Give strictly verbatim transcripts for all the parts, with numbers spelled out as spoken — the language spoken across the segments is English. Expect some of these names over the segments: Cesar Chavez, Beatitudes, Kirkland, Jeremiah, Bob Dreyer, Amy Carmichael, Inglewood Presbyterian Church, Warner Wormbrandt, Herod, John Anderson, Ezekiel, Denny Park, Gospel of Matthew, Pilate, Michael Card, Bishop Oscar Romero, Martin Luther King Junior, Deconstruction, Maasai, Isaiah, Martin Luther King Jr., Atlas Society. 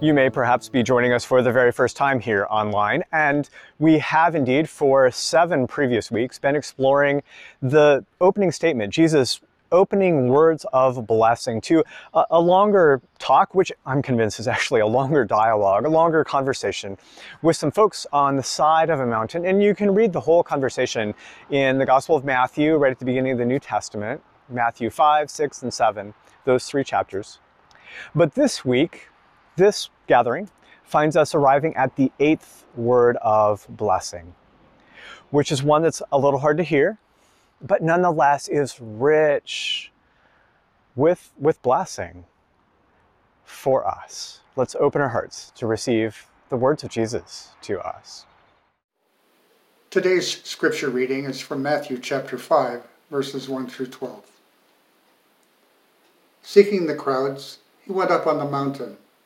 You may perhaps be joining us for the very first time here online, and we have indeed for seven previous weeks been exploring the opening statement, Jesus' opening words of blessing, to a, a longer talk, which I'm convinced is actually a longer dialogue, a longer conversation with some folks on the side of a mountain. And you can read the whole conversation in the Gospel of Matthew right at the beginning of the New Testament, Matthew five, six, and seven, those three chapters. But this week, this gathering finds us arriving at the eighth word of blessing, which is one that's a little hard to hear, but nonetheless is rich with, with blessing for us. Let's open our hearts to receive the words of Jesus to us. Today's scripture reading is from Matthew chapter five, verses one through twelve. Seeking the crowds, he went up on the mountain.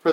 for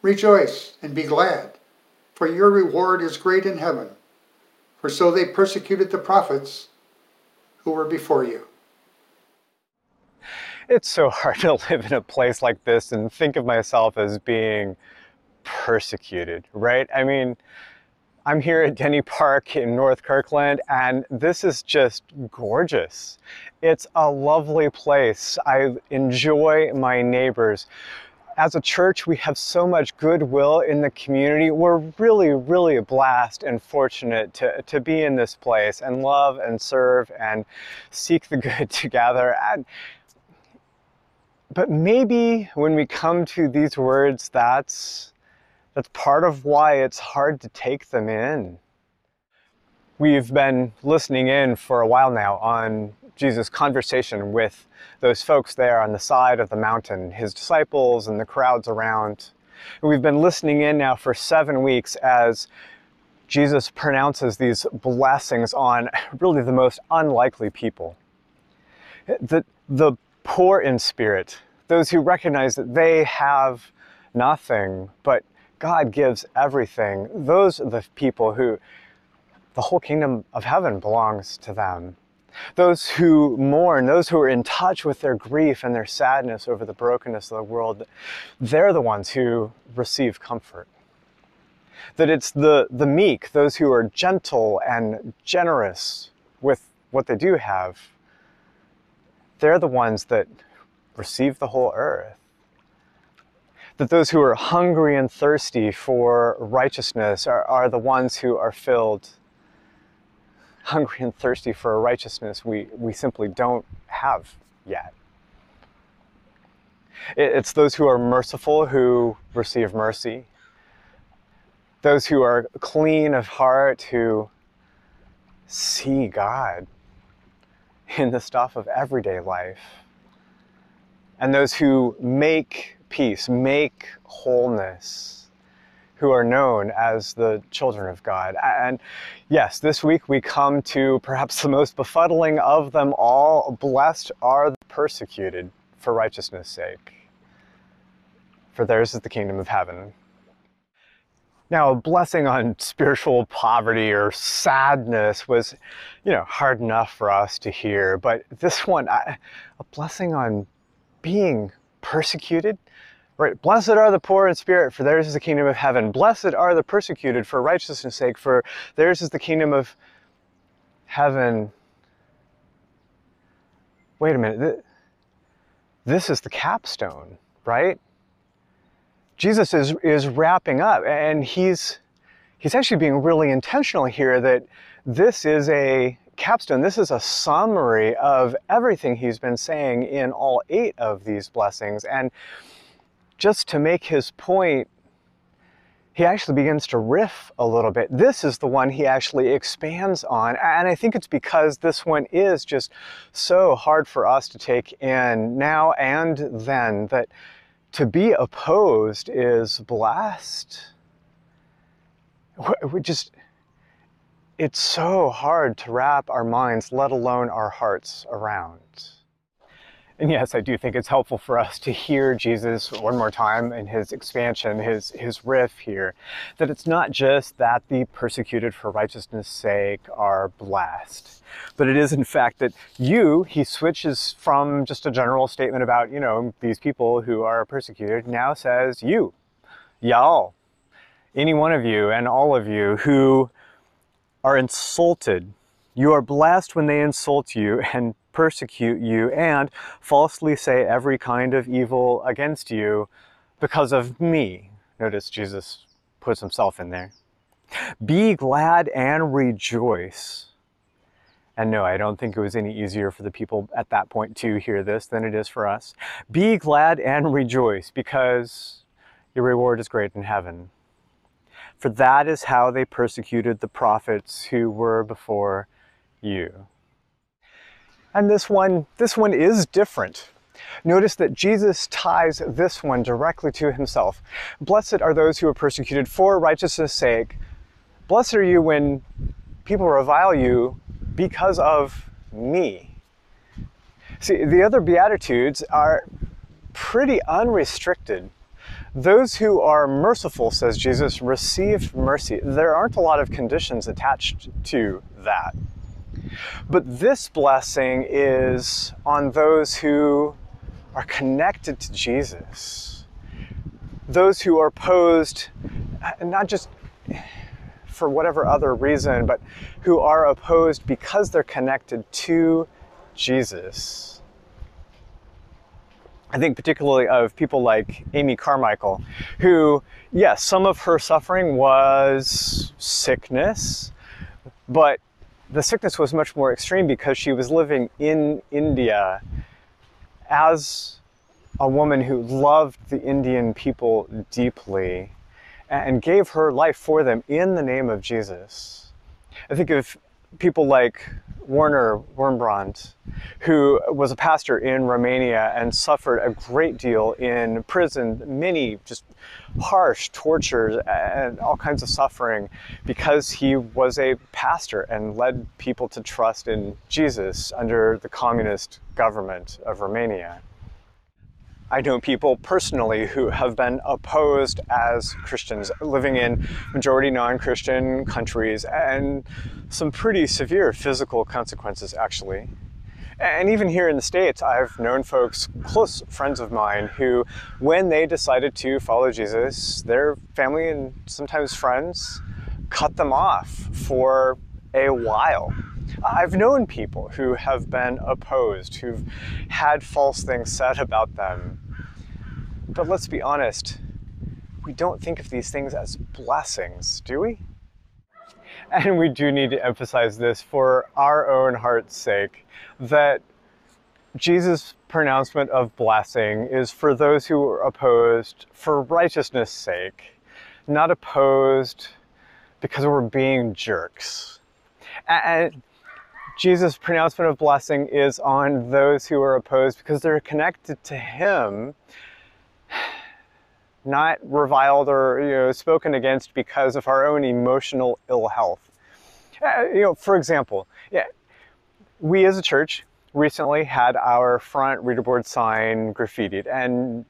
Rejoice and be glad, for your reward is great in heaven. For so they persecuted the prophets who were before you. It's so hard to live in a place like this and think of myself as being persecuted, right? I mean, I'm here at Denny Park in North Kirkland, and this is just gorgeous. It's a lovely place. I enjoy my neighbors. As a church, we have so much goodwill in the community. We're really, really a blast and fortunate to, to be in this place and love and serve and seek the good together. And, but maybe when we come to these words, that's That's part of why it's hard to take them in. We've been listening in for a while now on Jesus' conversation with those folks there on the side of the mountain, his disciples and the crowds around. And we've been listening in now for seven weeks as Jesus pronounces these blessings on really the most unlikely people. The, the poor in spirit, those who recognize that they have nothing, but God gives everything. Those are the people who the whole kingdom of heaven belongs to them. Those who mourn, those who are in touch with their grief and their sadness over the brokenness of the world, they're the ones who receive comfort. That it's the, the meek, those who are gentle and generous with what they do have, they're the ones that receive the whole earth. That those who are hungry and thirsty for righteousness are, are the ones who are filled. Hungry and thirsty for a righteousness we, we simply don't have yet. It, it's those who are merciful who receive mercy. Those who are clean of heart who see God in the stuff of everyday life. And those who make peace, make wholeness, who are known as the children of God. And yes, this week we come to perhaps the most befuddling of them all. Blessed are the persecuted for righteousness' sake, for theirs is the kingdom of heaven. Now, a blessing on spiritual poverty or sadness was, you know, hard enough for us to hear, but this one, I, a blessing on being persecuted, right? Blessed are the poor in spirit, for theirs is the kingdom of heaven. Blessed are the persecuted for righteousness' sake, for theirs is the kingdom of heaven. Wait a minute, this is the capstone, right? Jesus is, is wrapping up, and he's, he's actually being really intentional here that this is a capstone. This is a summary of everything he's been saying in all eight of these blessings. And just to make his point, he actually begins to riff a little bit. This is the one he actually expands on. And I think it's because this one is just so hard for us to take in now and then that to be opposed is blessed. We just, it's so hard to wrap our minds, let alone our hearts, around. And yes, I do think it's helpful for us to hear Jesus one more time in his expansion, his, his riff here, that it's not just that the persecuted for righteousness' sake are blessed, but it is in fact that you, he switches from just a general statement about, you know, these people who are persecuted, now says you, y'all, any one of you and all of you who are insulted. You are blessed when they insult you and persecute you and falsely say every kind of evil against you because of me. Notice Jesus puts himself in there. Be glad and rejoice. And no, I don't think it was any easier for the people at that point to hear this than it is for us. Be glad and rejoice because your reward is great in heaven. For that is how they persecuted the prophets who were before you. And this one, this one is different. Notice that Jesus ties this one directly to himself. Blessed are those who are persecuted for righteousness' sake. Blessed are you when people revile you because of me. See, the other Beatitudes are pretty unrestricted. Those who are merciful, says Jesus, receive mercy. There aren't a lot of conditions attached to that. But this blessing is on those who are connected to Jesus, those who are opposed, not just for whatever other reason, but who are opposed because they're connected to Jesus. I think particularly of people like Amy Carmichael, who, yes, some of her suffering was sickness, but the sickness was much more extreme because she was living in India as a woman who loved the Indian people deeply and gave her life for them in the name of Jesus. I think of people like Warner Wormbrandt, who was a pastor in Romania and suffered a great deal in prison, many just harsh tortures and all kinds of suffering because he was a pastor and led people to trust in Jesus under the communist government of Romania. I know people personally who have been opposed as Christians, living in majority non-Christian countries, and some pretty severe physical consequences, actually. And even here in the States, I've known folks, close friends of mine, who, when they decided to follow Jesus, their family and sometimes friends cut them off for a while. I've known people who have been opposed, who've had false things said about them. But let's be honest, we don't think of these things as blessings, do we? And we do need to emphasize this for our own heart's sake, that Jesus' pronouncement of blessing is for those who are opposed for righteousness' sake, not opposed because we're being jerks. And Jesus' pronouncement of blessing is on those who are opposed because they're connected to him, not reviled or, you know, spoken against because of our own emotional ill health. Uh, you know, for example, yeah, we as a church recently had our front reader board sign graffitied, and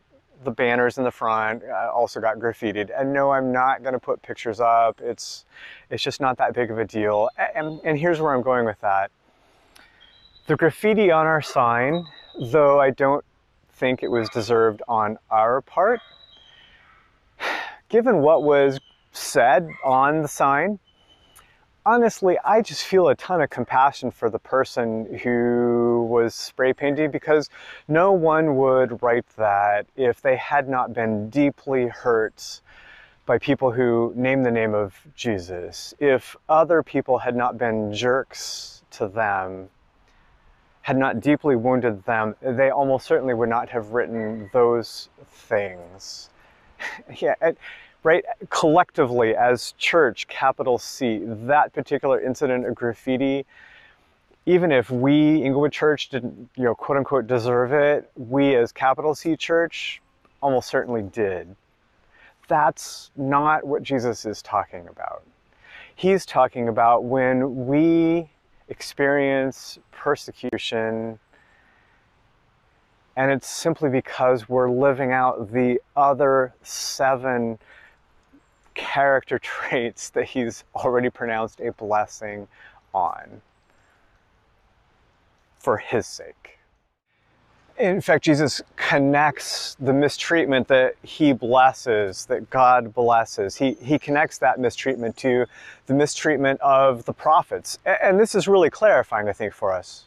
the banners in the front uh, also got graffitied. And no, I'm not going to put pictures up. It's, it's just not that big of a deal. And, and here's where I'm going with that. The graffiti on our sign, though I don't think it was deserved on our part, given what was said on the sign, honestly, I just feel a ton of compassion for the person who was spray painting, because no one would write that if they had not been deeply hurt by people who name the name of Jesus, if other people had not been jerks to them, had not deeply wounded them, they almost certainly would not have written those things. Yeah. It, Right? Collectively, as church, capital C, that particular incident of graffiti, even if we, Inglewood Church, didn't, you know, quote unquote, deserve it, we as capital C Church almost certainly did. That's not what Jesus is talking about. He's talking about when we experience persecution, and it's simply because we're living out the other seven character traits that he's already pronounced a blessing on for his sake. In fact, Jesus connects the mistreatment that he blesses, that God blesses, he he connects that mistreatment to the mistreatment of the prophets. And this is really clarifying, I think, for us,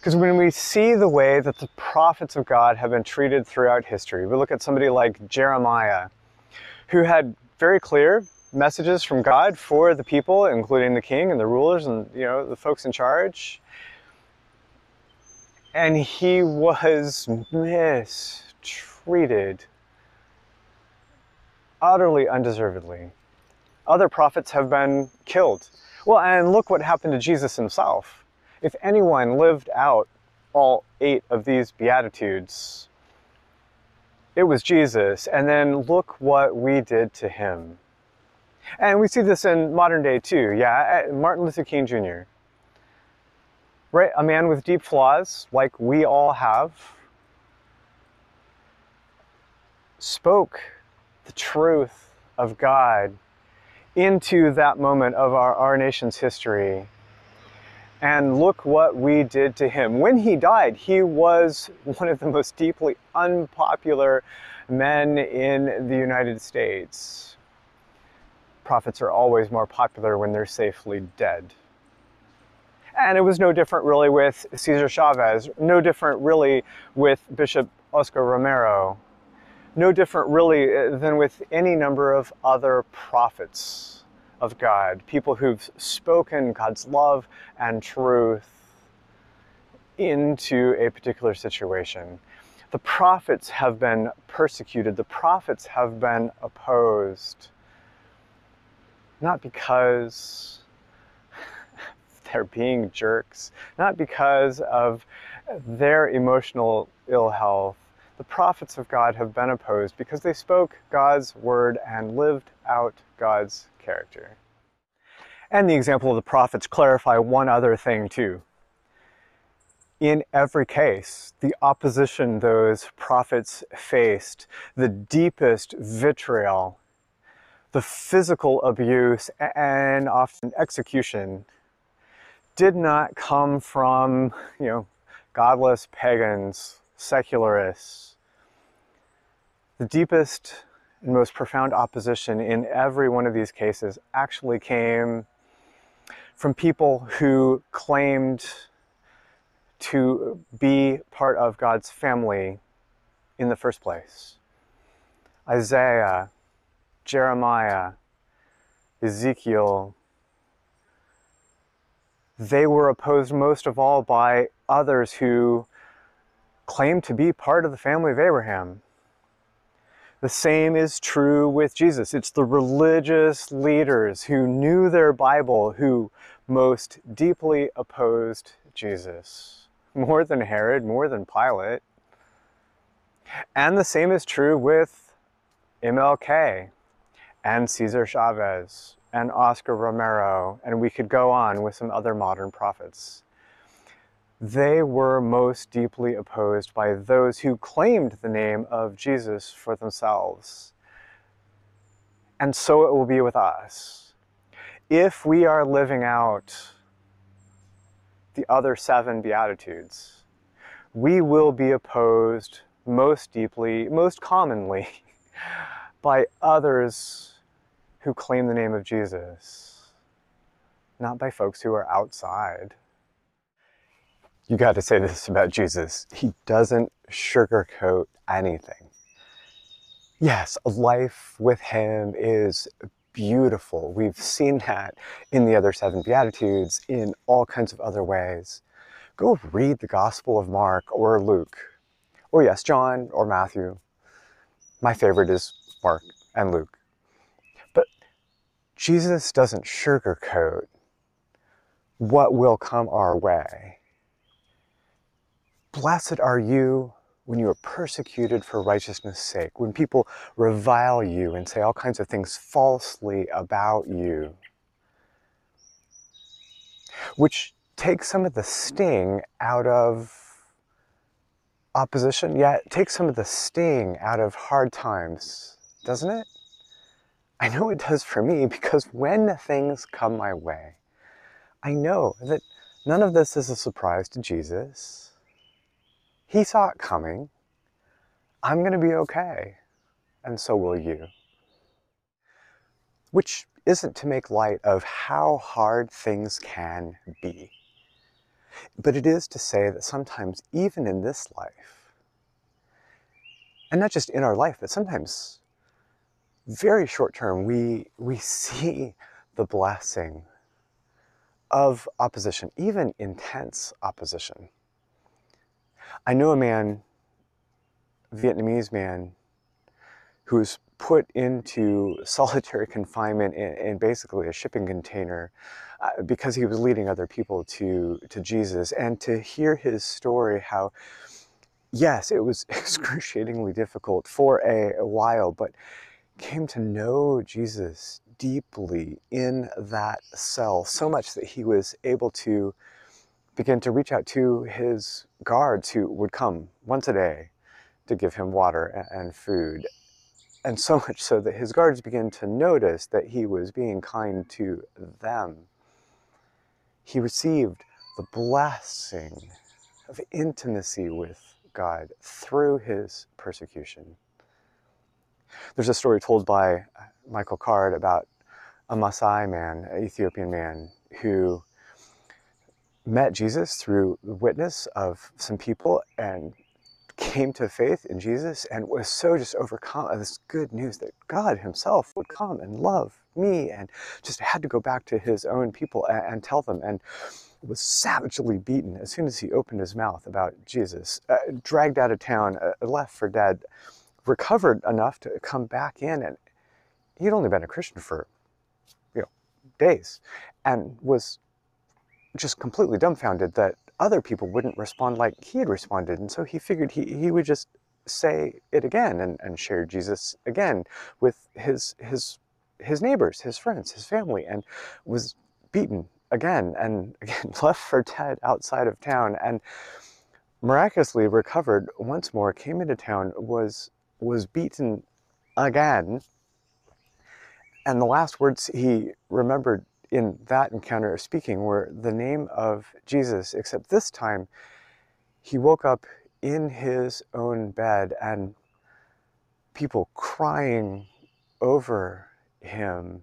because when we see the way that the prophets of God have been treated throughout history, we look at somebody like Jeremiah, who had very clear messages from God for the people, including the king and the rulers and, you know, the folks in charge. And he was mistreated utterly undeservedly. Other prophets have been killed. Well, and look what happened to Jesus himself. If anyone lived out all eight of these Beatitudes, it was Jesus, and then look what we did to him. And we see this in modern day too, yeah, Martin Luther King Junior Right, a man with deep flaws, like we all have, spoke the truth of God into that moment of our, our nation's history. And look what we did to him. When he died, he was one of the most deeply unpopular men in the United States. Prophets are always more popular when they're safely dead. And it was no different really with Cesar Chavez, no different really with Bishop Oscar Romero, no different really than with any number of other prophets of God, people who've spoken God's love and truth into a particular situation. The prophets have been persecuted. The prophets have been opposed, not because they're being jerks, not because of their emotional ill health. The prophets of God have been opposed because they spoke God's word and lived out God's character. And the example of the prophets clarify one other thing too. In every case, the opposition those prophets faced, the deepest vitriol, the physical abuse, and often execution, did not come from, you know, godless pagans, secularists. The deepest and most profound opposition in every one of these cases actually came from people who claimed to be part of God's family in the first place. Isaiah, Jeremiah, Ezekiel, they were opposed most of all by others who claimed to be part of the family of Abraham. The same is true with Jesus. It's the religious leaders who knew their Bible who most deeply opposed Jesus, more than Herod, more than Pilate. And the same is true with M L K and Cesar Chavez and Oscar Romero, and we could go on with some other modern prophets. They were most deeply opposed by those who claimed the name of Jesus for themselves. And so it will be with us. If we are living out the other seven Beatitudes, we will be opposed most deeply, most commonly, by others who claim the name of Jesus, not by folks who are outside. You got to say this about Jesus. He doesn't sugarcoat anything. Yes, life with him is beautiful. We've seen that in the other seven Beatitudes, in all kinds of other ways. Go read the Gospel of Mark or Luke, or yes, John or Matthew. My favorite is Mark and Luke. But Jesus doesn't sugarcoat what will come our way. Blessed are you when you are persecuted for righteousness' sake, when people revile you and say all kinds of things falsely about you, which takes some of the sting out of opposition, yeah, it takes some of the sting out of hard times, doesn't it? I know it does for me, because when things come my way, I know that none of this is a surprise to Jesus. He saw it coming. I'm going to be okay, and so will you. Which isn't to make light of how hard things can be, but it is to say that sometimes, even in this life, and not just in our life, but sometimes very short term, we, we see the blessing of opposition, even intense opposition. I know a man, a Vietnamese man, who was put into solitary confinement in, in basically a shipping container uh, because he was leading other people to, to Jesus. And to hear his story, how, yes, it was excruciatingly difficult for a, a while, but came to know Jesus deeply in that cell, so much that he was able to began to reach out to his guards who would come once a day to give him water and food. And so much so that his guards began to notice that he was being kind to them. He received the blessing of intimacy with God through his persecution. There's a story told by Michael Card about a Maasai man, an Ethiopian man, who met Jesus through the witness of some people and came to faith in Jesus and was so just overcome by this good news that God himself would come and love me, and just had to go back to his own people and, and tell them, and was savagely beaten as soon as he opened his mouth about Jesus, uh, dragged out of town, uh, left for dead, recovered enough to come back in. And he'd only been a Christian for, you know, days, and was just completely dumbfounded that other people wouldn't respond like he had responded. And so he figured he, he would just say it again and, and share Jesus again with his, his, his neighbors, his friends, his family, and was beaten again and again, left for dead outside of town, and miraculously recovered once more, came into town, was, was beaten again. And the last words he remembered in that encounter of speaking were the name of Jesus, except this time he woke up in his own bed and people crying over him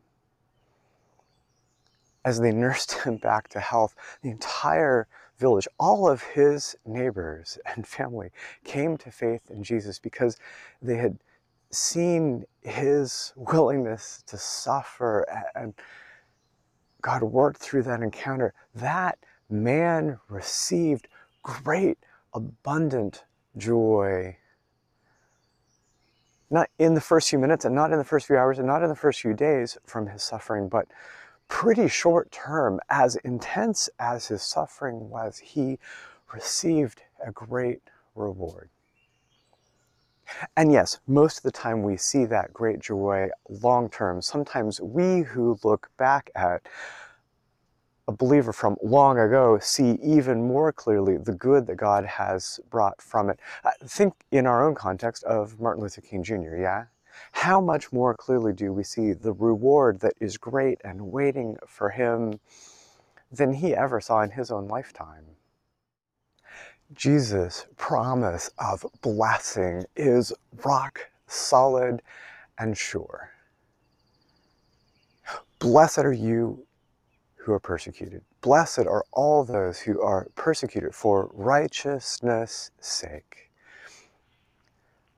as they nursed him back to health. The entire village, all of his neighbors and family, came to faith in Jesus because they had seen his willingness to suffer, and God worked through that encounter. That man received great, abundant joy not in the first few minutes and not in the first few hours and not in the first few days from his suffering, but pretty short term. As intense as his suffering was, he received a great reward. And yes, most of the time we see that great joy long term. Sometimes we who look back at a believer from long ago see even more clearly the good that God has brought from it. I think in our own context of Martin Luther King Junior, yeah? How much more clearly do we see the reward that is great and waiting for him than he ever saw in his own lifetime? Jesus' promise of blessing is rock solid and sure. Blessed are you who are persecuted. Blessed are all those who are persecuted for righteousness' sake.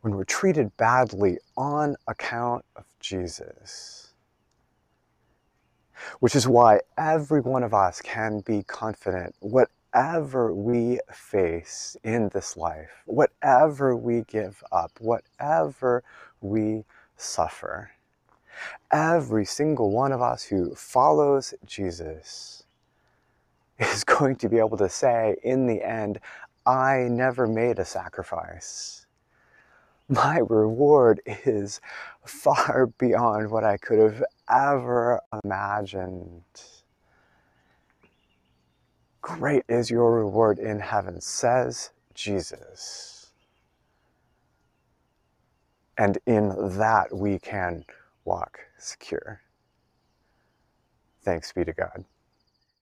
When we're treated badly on account of Jesus, which is why every one of us can be confident, whatever we face in this life, whatever we give up, whatever we suffer, every single one of us who follows Jesus is going to be able to say in the end, I never made a sacrifice. My reward is far beyond what I could have ever imagined. Great is your reward in heaven, says Jesus. And in that we can walk secure. Thanks be to God.